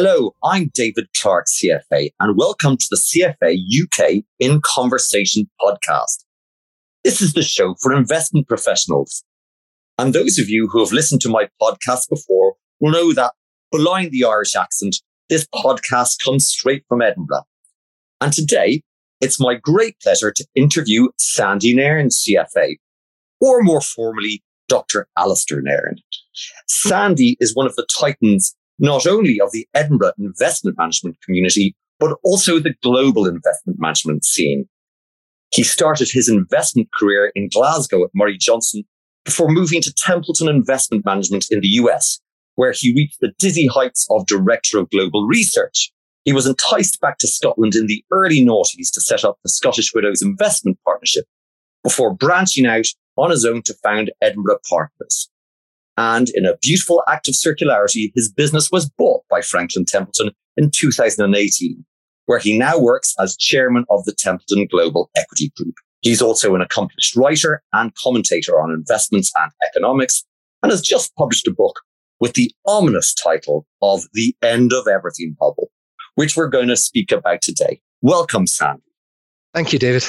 Hello, I'm David Clark, CFA, and welcome to the CFA UK In Conversation podcast. This is the show for investment professionals. And those of you who have listened to my podcast before will know that, belying the Irish accent, this podcast comes straight from Edinburgh. And today, it's my great pleasure to interview Sandy Nairn, CFA, or more formally, Dr. Alistair Nairn. Sandy is one of the titans, not only of the Edinburgh investment management community, but also the global investment management scene. He started his investment career in Glasgow at Murray Johnson before moving to Templeton Investment Management in the US, where he reached the dizzy heights of Director of Global Research. He was enticed back to Scotland in the early noughties to set up the Scottish Widows Investment Partnership before branching out on his own to found Edinburgh Partners. And in a beautiful act of circularity, his business was bought by Franklin Templeton in 2018, where he now works as chairman of the Templeton Global Equity Group. He's also an accomplished writer and commentator on investments and economics, and has just published a book with the ominous title of The End of Everything Bubble, which we're going to speak about today. Welcome, Sandy. Thank you, David.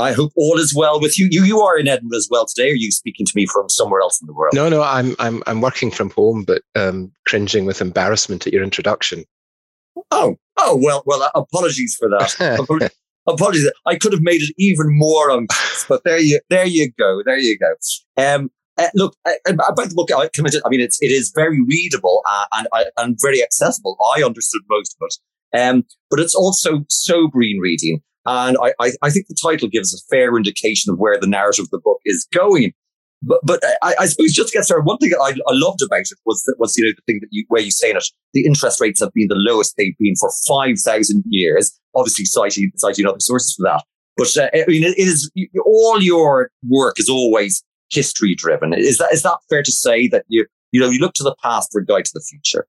I hope all is well with you. You are in Edinburgh as well today. Are you speaking to me from somewhere else in the world? No, I'm working from home, but cringing with embarrassment at your introduction. Well, apologies for that. Apologies. I could have made it even more uncomfortable, but there you go. Look, about the book I committed, I mean, it is very readable and very accessible. I understood most of it, but it's also sobering reading. And I think the title gives a fair indication of where the narrative of the book is going. But I suppose just to get started, one thing that I loved about it was you know, the thing that you, where you say in it, the interest rates have been the lowest they've been for 5,000 years, obviously citing other sources for that. But I mean, it is, all your work is always history driven. Is that fair to say that you look to the past for a guide to the future?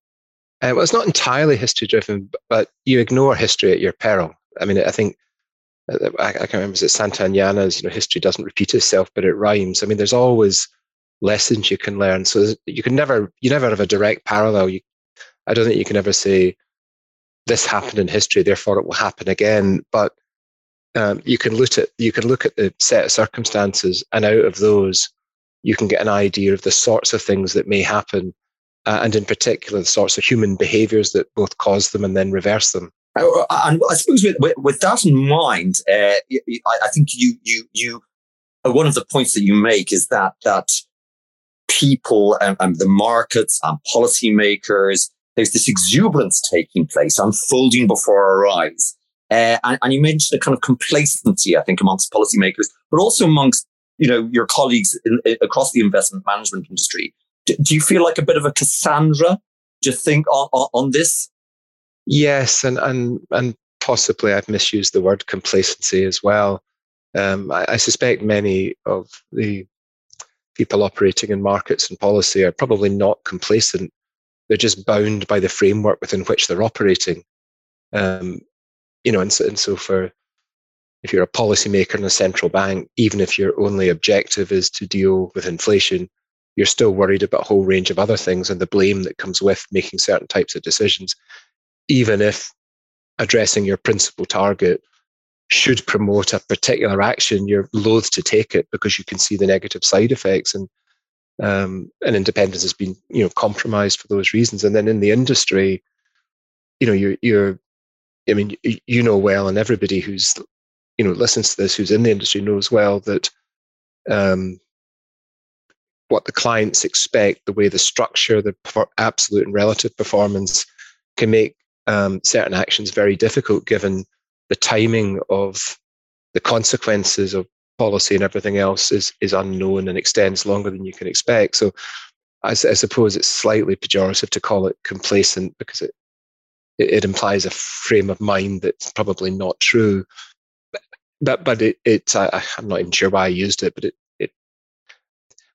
Well, it's not entirely history driven, but you ignore history at your peril. I mean, I think. I can't remember, is it Santayana's, you know, history doesn't repeat itself, but it rhymes. I mean, there's always lessons you can learn. So you never have a direct parallel. I don't think you can ever say this happened in history, therefore it will happen again. But you can look at the set of circumstances, and out of those, you can get an idea of the sorts of things that may happen, and in particular, the sorts of human behaviors that both cause them and then reverse them. And I suppose with that in mind, I think you one of the points that you make is that people and the markets and policymakers, there's this exuberance taking place, unfolding before our eyes, and you mentioned a kind of complacency, I think, amongst policymakers, but also amongst, you know, your colleagues across the investment management industry. Do you feel like a bit of a Cassandra? Do you think on this? Yes, and possibly I've misused the word complacency as well. I suspect many of the people operating in markets and policy are probably not complacent. They're just bound by the framework within which they're operating. And so for, if you're a policymaker in a central bank, even if your only objective is to deal with inflation, you're still worried about a whole range of other things and the blame that comes with making certain types of decisions, even if addressing your principal target should promote a particular action, you're loath to take it because you can see the negative side effects, and independence has been, you know, compromised for those reasons. And then in the industry, you know, well, and everybody who's, you know, listens to this, who's in the industry knows well that what the clients expect, the way the structure, the absolute and relative performance can make certain actions very difficult given the timing of the consequences of policy and everything else is unknown and extends longer than you can expect. So I suppose it's slightly pejorative to call it complacent because it implies a frame of mind that's probably not true. But I'm not even sure why I used it, but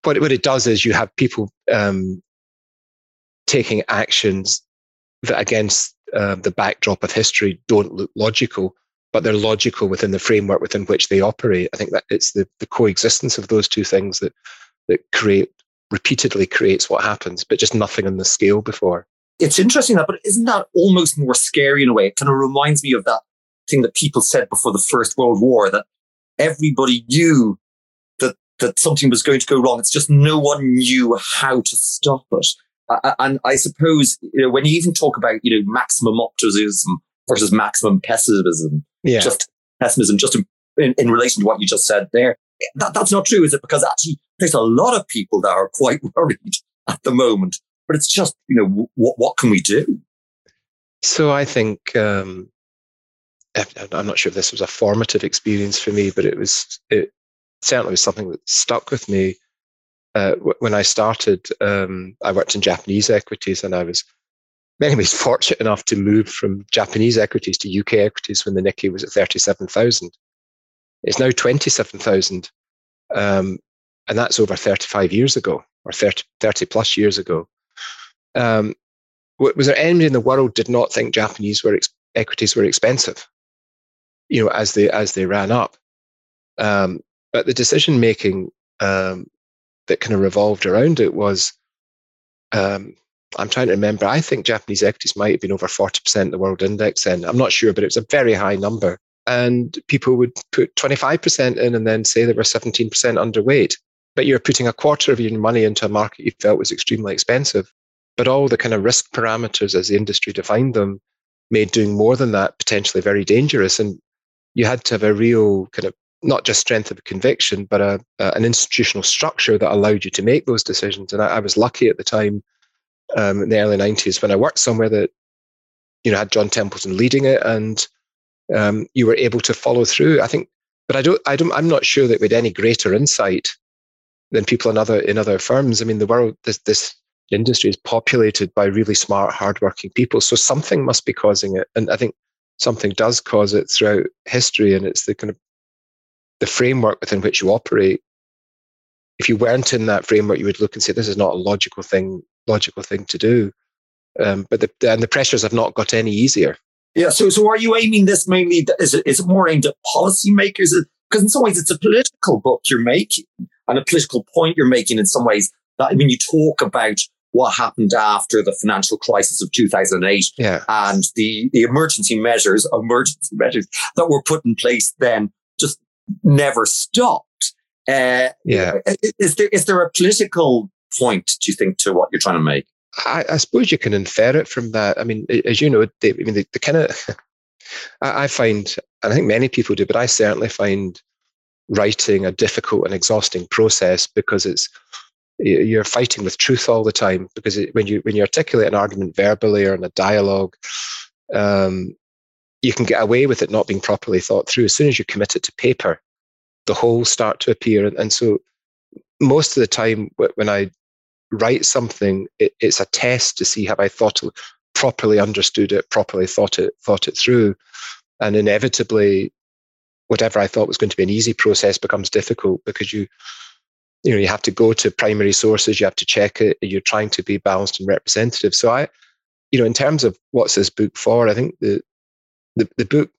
what it does is you have people taking actions that against the backdrop of history don't look logical, but they're logical within the framework within which they operate. I think that it's the coexistence of those two things that repeatedly creates what happens, but just nothing on the scale before. It's interesting that, but isn't that almost more scary in a way? It kind of reminds me of that thing that people said before the First World War, that everybody knew that something was going to go wrong. It's just no one knew how to stop it. And I suppose, you know, when you even talk about, you know, maximum optimism versus maximum pessimism, in relation to what you just said there, that's not true, is it? Because actually there's a lot of people that are quite worried at the moment, but it's just, you know, what can we do? So I think, I'm not sure if this was a formative experience for me, but it certainly was something that stuck with me. When I started, I worked in Japanese equities, and I was in many ways fortunate enough to move from Japanese equities to UK equities when the Nikkei was at 37,000. It's now 27,000, and that's over 35 years ago, or 30 plus years ago. Was there anybody in the world did not think Japanese equities were expensive, you know, as they ran up? But the decision making that kind of revolved around it was, I'm trying to remember, I think Japanese equities might have been over 40% of the world index then. I'm not sure, but it was a very high number. And people would put 25% in and then say they were 17% underweight. But you're putting a quarter of your money into a market you felt was extremely expensive. But all the kind of risk parameters as the industry defined them made doing more than that potentially very dangerous. And you had to have a real kind of, not just strength of conviction, but an institutional structure that allowed you to make those decisions. And I was lucky at the time, in the early 90s, when I worked somewhere that, you know, had John Templeton leading it, and you were able to follow through. I think, but I'm not sure that we had any greater insight than people in other firms. I mean, the world, this industry is populated by really smart, hardworking people. So something must be causing it, and I think something does cause it throughout history. And it's the kind of the framework within which you operate. If you weren't in that framework, you would look and say, this is not a logical thing to do. But the pressures have not got any easier. Yeah. So are you aiming this mainly? Is it more aimed at policymakers? Because in some ways, it's a political book you're making and a political point you're making. In some ways, that, I mean, you talk about what happened after the financial crisis of 2008 and the emergency measures that were put in place then just never stopped. Is there a political point, do you think, to what you're trying to make? I suppose you can infer it from that. I mean, as you know, the kind of, I find, and I think many people do, but I certainly find writing a difficult and exhausting process, because you're fighting with truth all the time. Because when you articulate an argument verbally or in a dialogue, you can get away with it not being properly thought through. As soon as you commit it to paper, the holes start to appear. And so most of the time when I write something, it's a test to see, have I properly understood it, properly thought it through? And inevitably, whatever I thought was going to be an easy process becomes difficult, because you have to go to primary sources, you have to check it, you're trying to be balanced and representative. So I, you know, in terms of what's this book for, I think the book,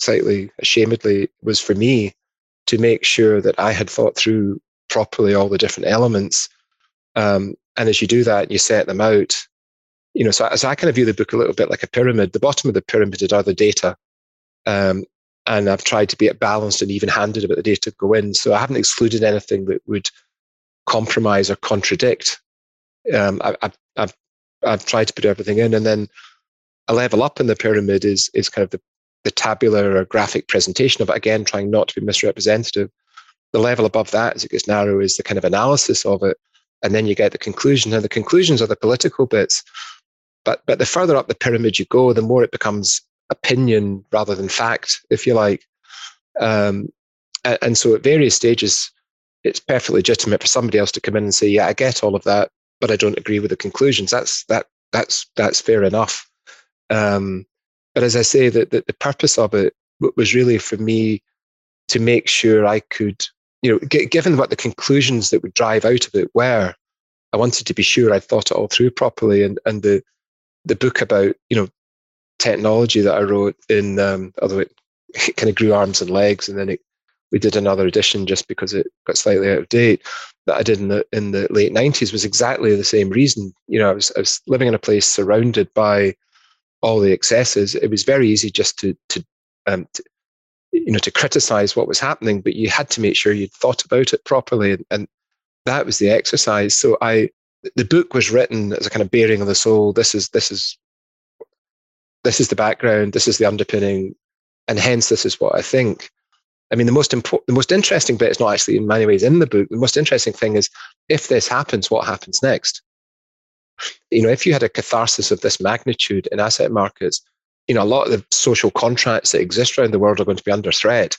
slightly ashamedly, was for me to make sure that I had thought through properly all the different elements. And as you do that, you set them out. You know, so as I kind of view the book a little bit like a pyramid, the bottom of the pyramid are the data. And I've tried to be balanced and even-handed about the data go in. So I haven't excluded anything that would compromise or contradict. I've tried to put everything in, and then a level up in the pyramid is kind of the tabular or graphic presentation of it, again, trying not to be misrepresentative. The level above that, as it gets narrow, is the kind of analysis of it. And then you get the conclusion. And the conclusions are the political bits. But the further up the pyramid you go, the more it becomes opinion rather than fact, if you like. And so at various stages, it's perfectly legitimate for somebody else to come in and say, yeah, I get all of that, but I don't agree with the conclusions. That's fair enough. But as I say, the purpose of it was really for me to make sure I could, you know, given what the conclusions that would drive out of it were, I wanted to be sure I thought it all through properly. And the book about, you know, technology that I wrote in, although it kind of grew arms and legs, and then it we did another edition just because it got slightly out of date, that I did in the late 90s was exactly the same reason. You know, I was living in a place surrounded by all the excesses. It was very easy just to criticize what was happening, but you had to make sure you'd thought about it properly, and that was the exercise. So the book was written as a kind of bearing of the soul. This is the background. This is the underpinning, and hence this is what I think. I mean, the most interesting bit is not actually in many ways in the book. The most interesting thing is, if this happens, what happens next? You know, if you had a catharsis of this magnitude in asset markets, you know, a lot of the social contracts that exist around the world are going to be under threat.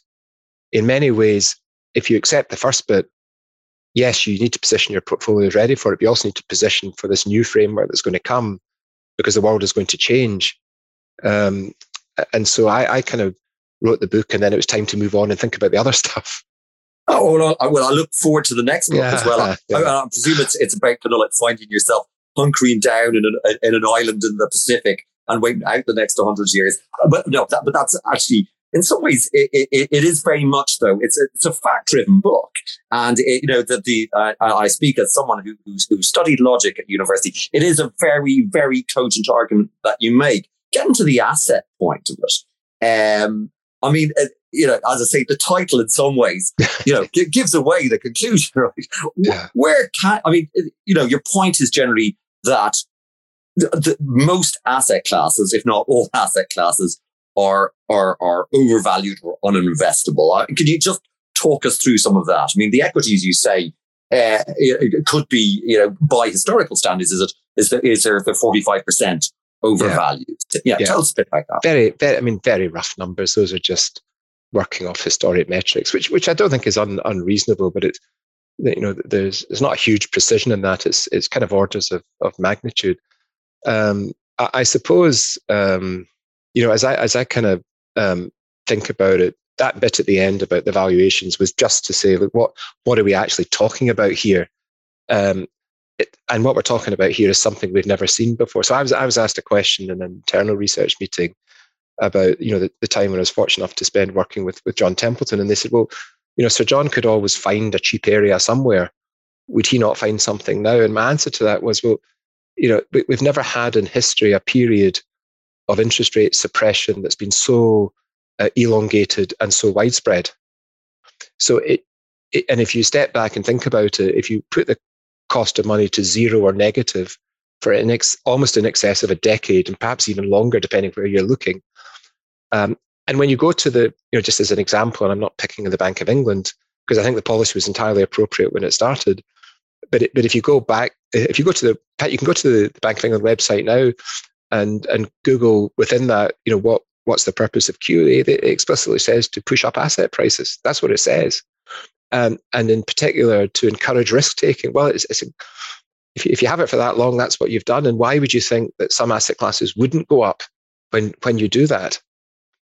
In many ways, if you accept the first bit, yes, you need to position your portfolio ready for it, but you also need to position for this new framework that's going to come, because the world is going to change. And so I kind of wrote the book, and then it was time to move on and think about the other stuff. Oh, well, I look forward to the next book as well. I presume it's about kind of like finding yourself hunkering down in an island in the Pacific and waiting out the next 100 years. But no, but that's actually, in some ways, it is very much, though, it's a fact-driven book. And, I speak as someone who studied logic at university. It is a very, very cogent argument that you make. Getting to the asset point of it. I mean, as I say, the title in some ways, gives away the conclusion, right? Yeah. Your point is generally that the most asset classes, if not all asset classes, are overvalued or uninvestable. Can you just talk us through some of that? I mean, the equities, you say, it could be, by historical standards, is there the 45% overvalued? Yeah, tell us a bit about that. Very rough numbers. Those are just working off historic metrics, which I don't think is unreasonable, but it's, there's not a huge precision in that. It's kind of orders of magnitude. I suppose, as I kind of think about it, that bit at the end about the valuations was just to say, look, what are we actually talking about here? And what we're talking about here is something we've never seen before. So I was asked a question in an internal research meeting about, the time when I was fortunate enough to spend working with John Templeton. And they said, well, Sir John could always find a cheap area somewhere. Would he not find something now? And my answer to that was, well, we've never had in history a period of interest rate suppression that's been so elongated and so widespread. So and if you step back and think about it, if you put the cost of money to zero or negative for almost in excess of a decade, and perhaps even longer, depending where you're looking. And when you go to the, just as an example, and I'm not picking on the Bank of England, because I think the policy was entirely appropriate when it started. But you can go to the Bank of England website now and Google within that, what's the purpose of QE? It explicitly says to push up asset prices. That's what it says. And in particular, to encourage risk taking. Well, if you have it for that long, that's what you've done. And why would you think that some asset classes wouldn't go up when you do that?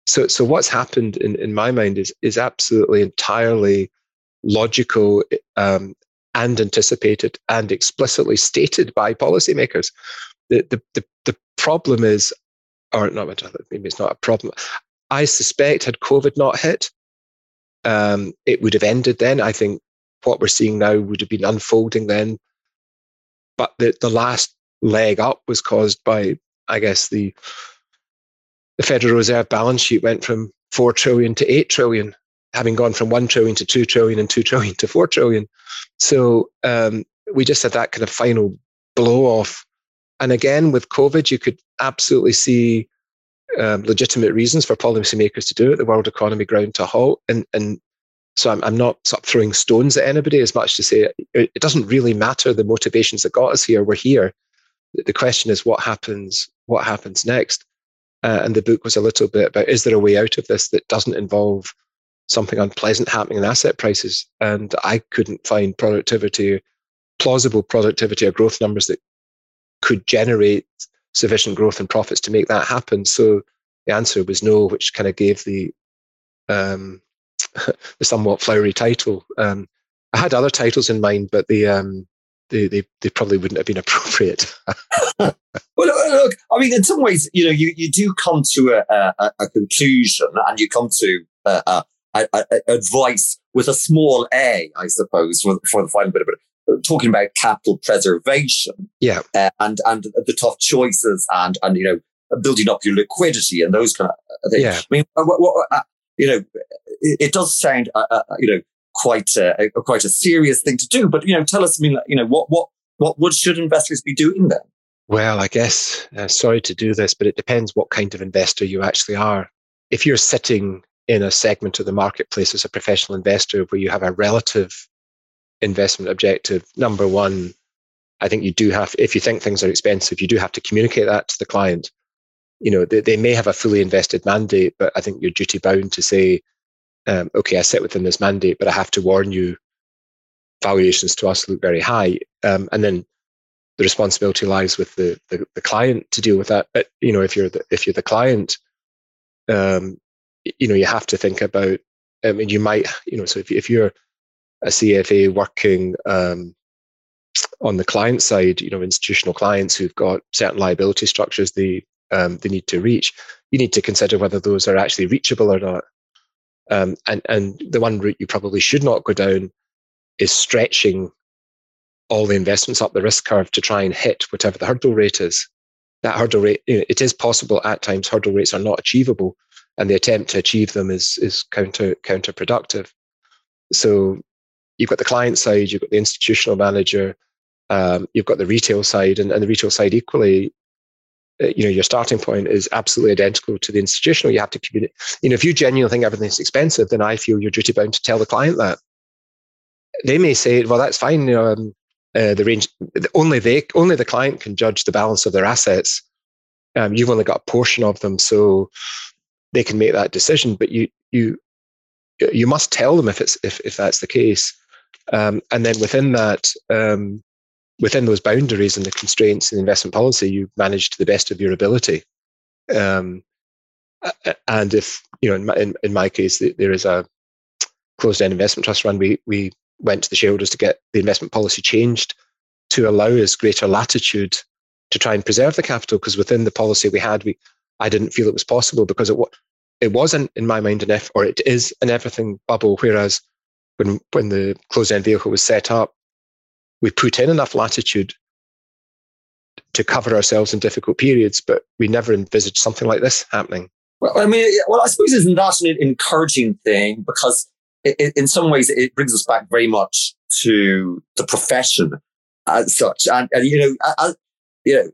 So what's happened in my mind is absolutely entirely logical, and anticipated and explicitly stated by policymakers. The problem is, or not, maybe it's not a problem. I suspect had COVID not hit, it would have ended then. I think what we're seeing now would have been unfolding then. But the last leg up was caused by, I guess, the Federal Reserve balance sheet went from 4 trillion to 8 trillion. Having gone from 1 trillion to 2 trillion and 2 trillion to 4 trillion. So we just had that kind of final blow off. And again, with COVID, you could absolutely see legitimate reasons for policymakers to do it. The world economy ground to a halt. And so I'm not sort of throwing stones at anybody as much to say it doesn't really matter the motivations that got us here. We're here. The question is what happens next? And the book was a little bit about, is there a way out of this that doesn't involve something unpleasant happening in asset prices? And I couldn't find plausible productivity or growth numbers that could generate sufficient growth and profits to make that happen. So the answer was no, which kind of gave the somewhat flowery title. I had other titles in mind, but they probably wouldn't have been appropriate. Well, look, I mean, in some ways, you do come to a conclusion, and you come to advice with a small a, I suppose, for the final bit of it. Talking about capital preservation, and the tough choices, and you know, building up your liquidity and those kind of things. Yeah. I mean, you know, it does sound you know, quite a serious thing to do. But you know, tell us, I mean, you know, what should investors be doing then? Well, I guess sorry to do this, but it depends what kind of investor you actually are. If you're sitting in a segment of the marketplace as a professional investor where you have a relative investment objective, number one, I think you do have, if you think things are expensive, you do have to communicate that to the client. You know, they may have a fully invested mandate, but I think you're duty bound to say, okay, I sit within this mandate, but I have to warn you, valuations to us look very high. And then the responsibility lies with the client to deal with that. But, you know, if you're the client, you know, you have to think about, I mean, you might, you know, so if you're a CFA working on the client side, you know, institutional clients who've got certain liability structures they need to reach, you need to consider whether those are actually reachable or not. And the one route you probably should not go down is stretching all the investments up the risk curve to try and hit whatever the hurdle rate is. That hurdle rate, you know, it is possible at times hurdle rates are not achievable, and the attempt to achieve them is counterproductive. So you've got the client side, you've got the institutional manager, you've got the retail side, and the retail side equally, you know, your starting point is absolutely identical to the institutional. You have to communicate. You know, if you genuinely think everything's expensive, then I feel you're duty bound to tell the client that. They may say, well, that's fine. You know, the range, only the client can judge the balance of their assets. You've only got a portion of them, so they can make that decision. But you must tell them if that's the case. And then within that, within those boundaries and the constraints in investment policy, you manage to the best of your ability. And if, you know, in my case, there is a closed-end investment trust run. We went to the shareholders to get the investment policy changed to allow us greater latitude to try and preserve the capital, because within the policy we had, I didn't feel it was possible, because it wasn't, in my mind, it is an everything bubble, whereas when the closed-end vehicle was set up, we put in enough latitude to cover ourselves in difficult periods, but we never envisaged something like this happening. Well, I mean, I suppose isn't that an encouraging thing? Because in some ways, it brings us back very much to the profession as such. And you know,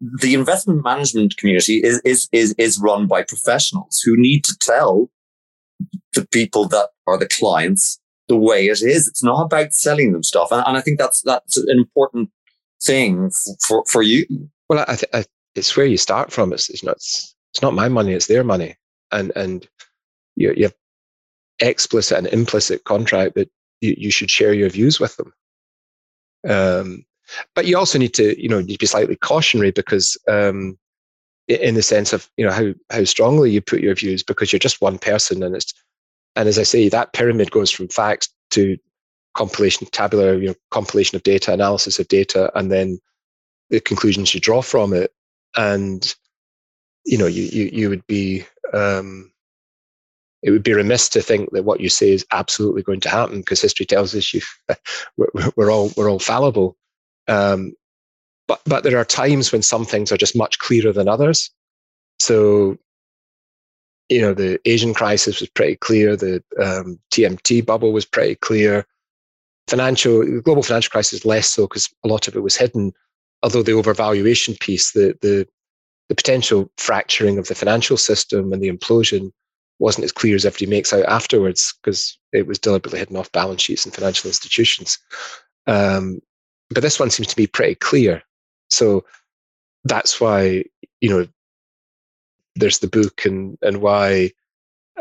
the investment management community is run by professionals who need to tell the people that are the clients the way it is. It's not about selling them stuff, and I think that's an important thing for you. Well, I it's where you start from. It's not my money; it's their money, and you have explicit and implicit contract that you should share your views with them. But you also need to be slightly cautionary, because in the sense of how strongly you put your views, because you're just one person, and it's. And as I say, that pyramid goes from facts to compilation, tabular, compilation of data, analysis of data, and then the conclusions you draw from it. And you would be it would be remiss to think that what you say is absolutely going to happen, because history tells us we're all fallible. But there are times when some things are just much clearer than others. So. The Asian crisis was pretty clear. The TMT bubble was pretty clear. The global financial crisis less so, because a lot of it was hidden. Although the overvaluation piece, the potential fracturing of the financial system and the implosion wasn't as clear as everybody makes out afterwards, because it was deliberately hidden off balance sheets and financial institutions. But this one seems to be pretty clear. So that's why, there's the book and why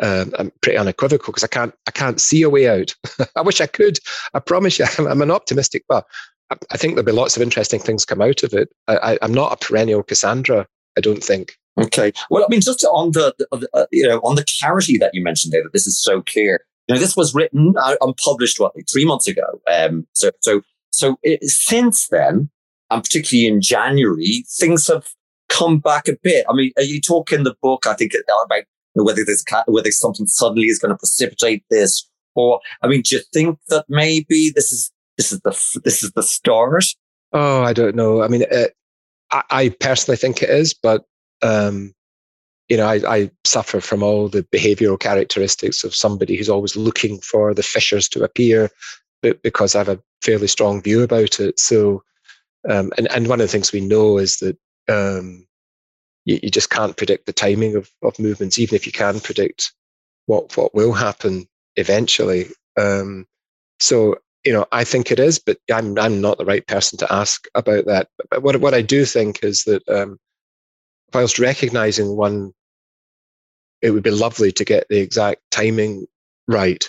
I'm pretty unequivocal, because I can't see a way out. I wish I could. I promise you, I'm an optimistic, but I think there'll be lots of interesting things come out of it. I'm not a perennial Cassandra, I don't think. Okay. Well, I mean, just on the clarity that you mentioned there, that this is so clear. This was written and published 3 months ago. Since then, and particularly in January, things have come back a bit. I mean, you talk in the book, I think, about whether something suddenly is going to precipitate this, or I mean, do you think that maybe this is the start? Oh, I don't know. I mean, I personally think it is, but I suffer from all the behavioural characteristics of somebody who's always looking for the fissures to appear, but because I have a fairly strong view about it. So, and one of the things we know is that you just can't predict the timing of movements, even if you can predict what will happen eventually. I think it is, but I'm not the right person to ask about that. But what I do think is that whilst recognizing it would be lovely to get the exact timing right,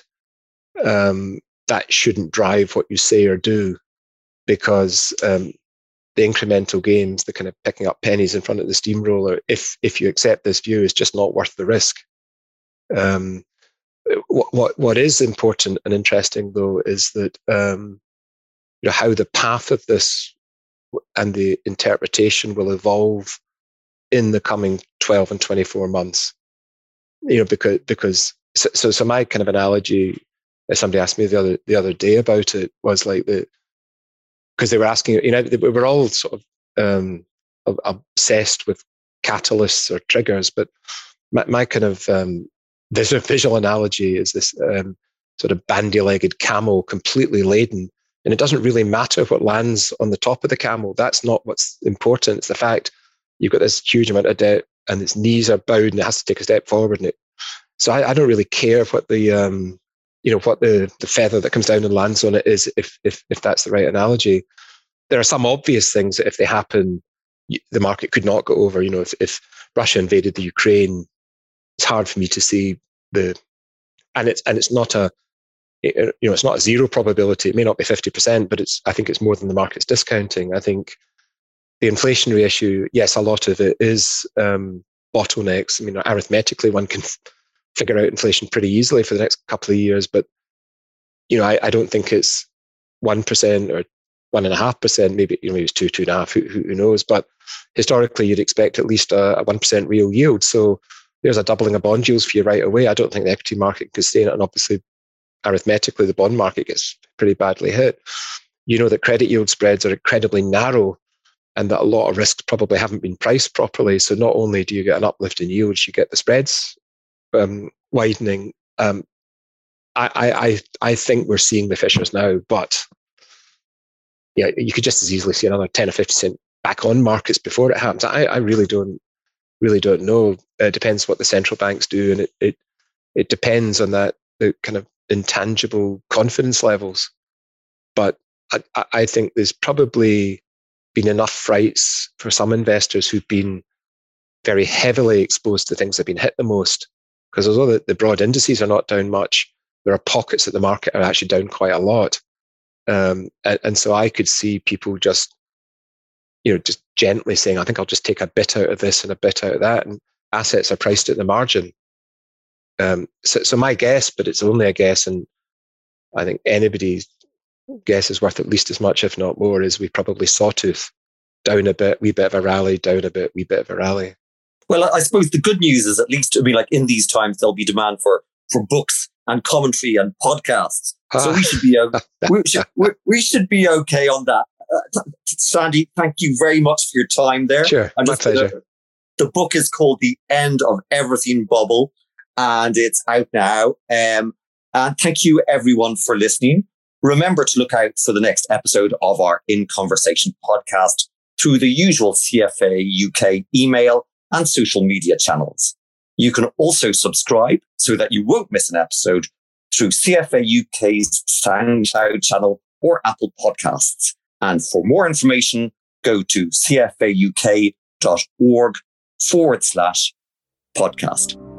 that shouldn't drive what you say or do, because the incremental gains, the kind of picking up pennies in front of the steamroller, if you accept this view, is just not worth the risk. What is important and interesting, though, is that how the path of this and the interpretation will evolve in the coming 12 and 24 months. Because my kind of analogy, as somebody asked me the other day about it, was like because they were asking, we were all sort of obsessed with catalysts or triggers, but my kind of this visual analogy is this sort of bandy-legged camel, completely laden, and it doesn't really matter what lands on the top of the camel. That's not what's important. It's the fact you've got this huge amount of debt, and its knees are bowed, and it has to take a step forward. So I don't really care what the feather that comes down and lands on it is, if that's the right analogy. There are some obvious things that if they happen, the market could not go over. If Russia invaded the Ukraine, it's hard for me to see it's not a zero probability. It may not be 50%, but I think it's more than the market's discounting. I think the inflationary issue, yes, a lot of it is bottlenecks. I mean, arithmetically, one can figure out inflation pretty easily for the next couple of years, but I don't think it's 1% or 1.5%. Maybe maybe it's 2.5%. Who knows? But historically, you'd expect at least a 1% real yield. So there's a doubling of bond yields for you right away. I don't think the equity market can sustain it. And obviously, arithmetically, the bond market gets pretty badly hit. You know that credit yield spreads are incredibly narrow and that a lot of risks probably haven't been priced properly. So not only do you get an uplift in yields, you get the spreads widening. I think we're seeing the fissures now, but you could just as easily see another 10 or 50% back on markets before it happens. I really don't know. It depends what the central banks do, and it depends on the kind of intangible confidence levels. But I think there's probably been enough frights for some investors who've been very heavily exposed to things that have been hit the most. Because although the broad indices are not down much, there are pockets of the market are actually down quite a lot. And so I could see people just gently saying, I think I'll just take a bit out of this and a bit out of that, and assets are priced at the margin. So my guess, but it's only a guess, and I think anybody's guess is worth at least as much, if not more, is we probably sawtooth down a bit, wee bit of a rally, down a bit, wee bit of a rally. Well, I suppose the good news is, at least in these times, there'll be demand for books and commentary and podcasts. So we should be we should be okay on that. Sandy, thank you very much for your time there. Sure, my pleasure. The book is called The End of Everything Bubble, and it's out now. And thank you, everyone, for listening. Remember to look out for the next episode of our In Conversation podcast through the usual CFA UK email and social media channels. You can also subscribe so that you won't miss an episode through CFA UK's SoundCloud channel or Apple Podcasts. And for more information, go to cfauk.org/podcast.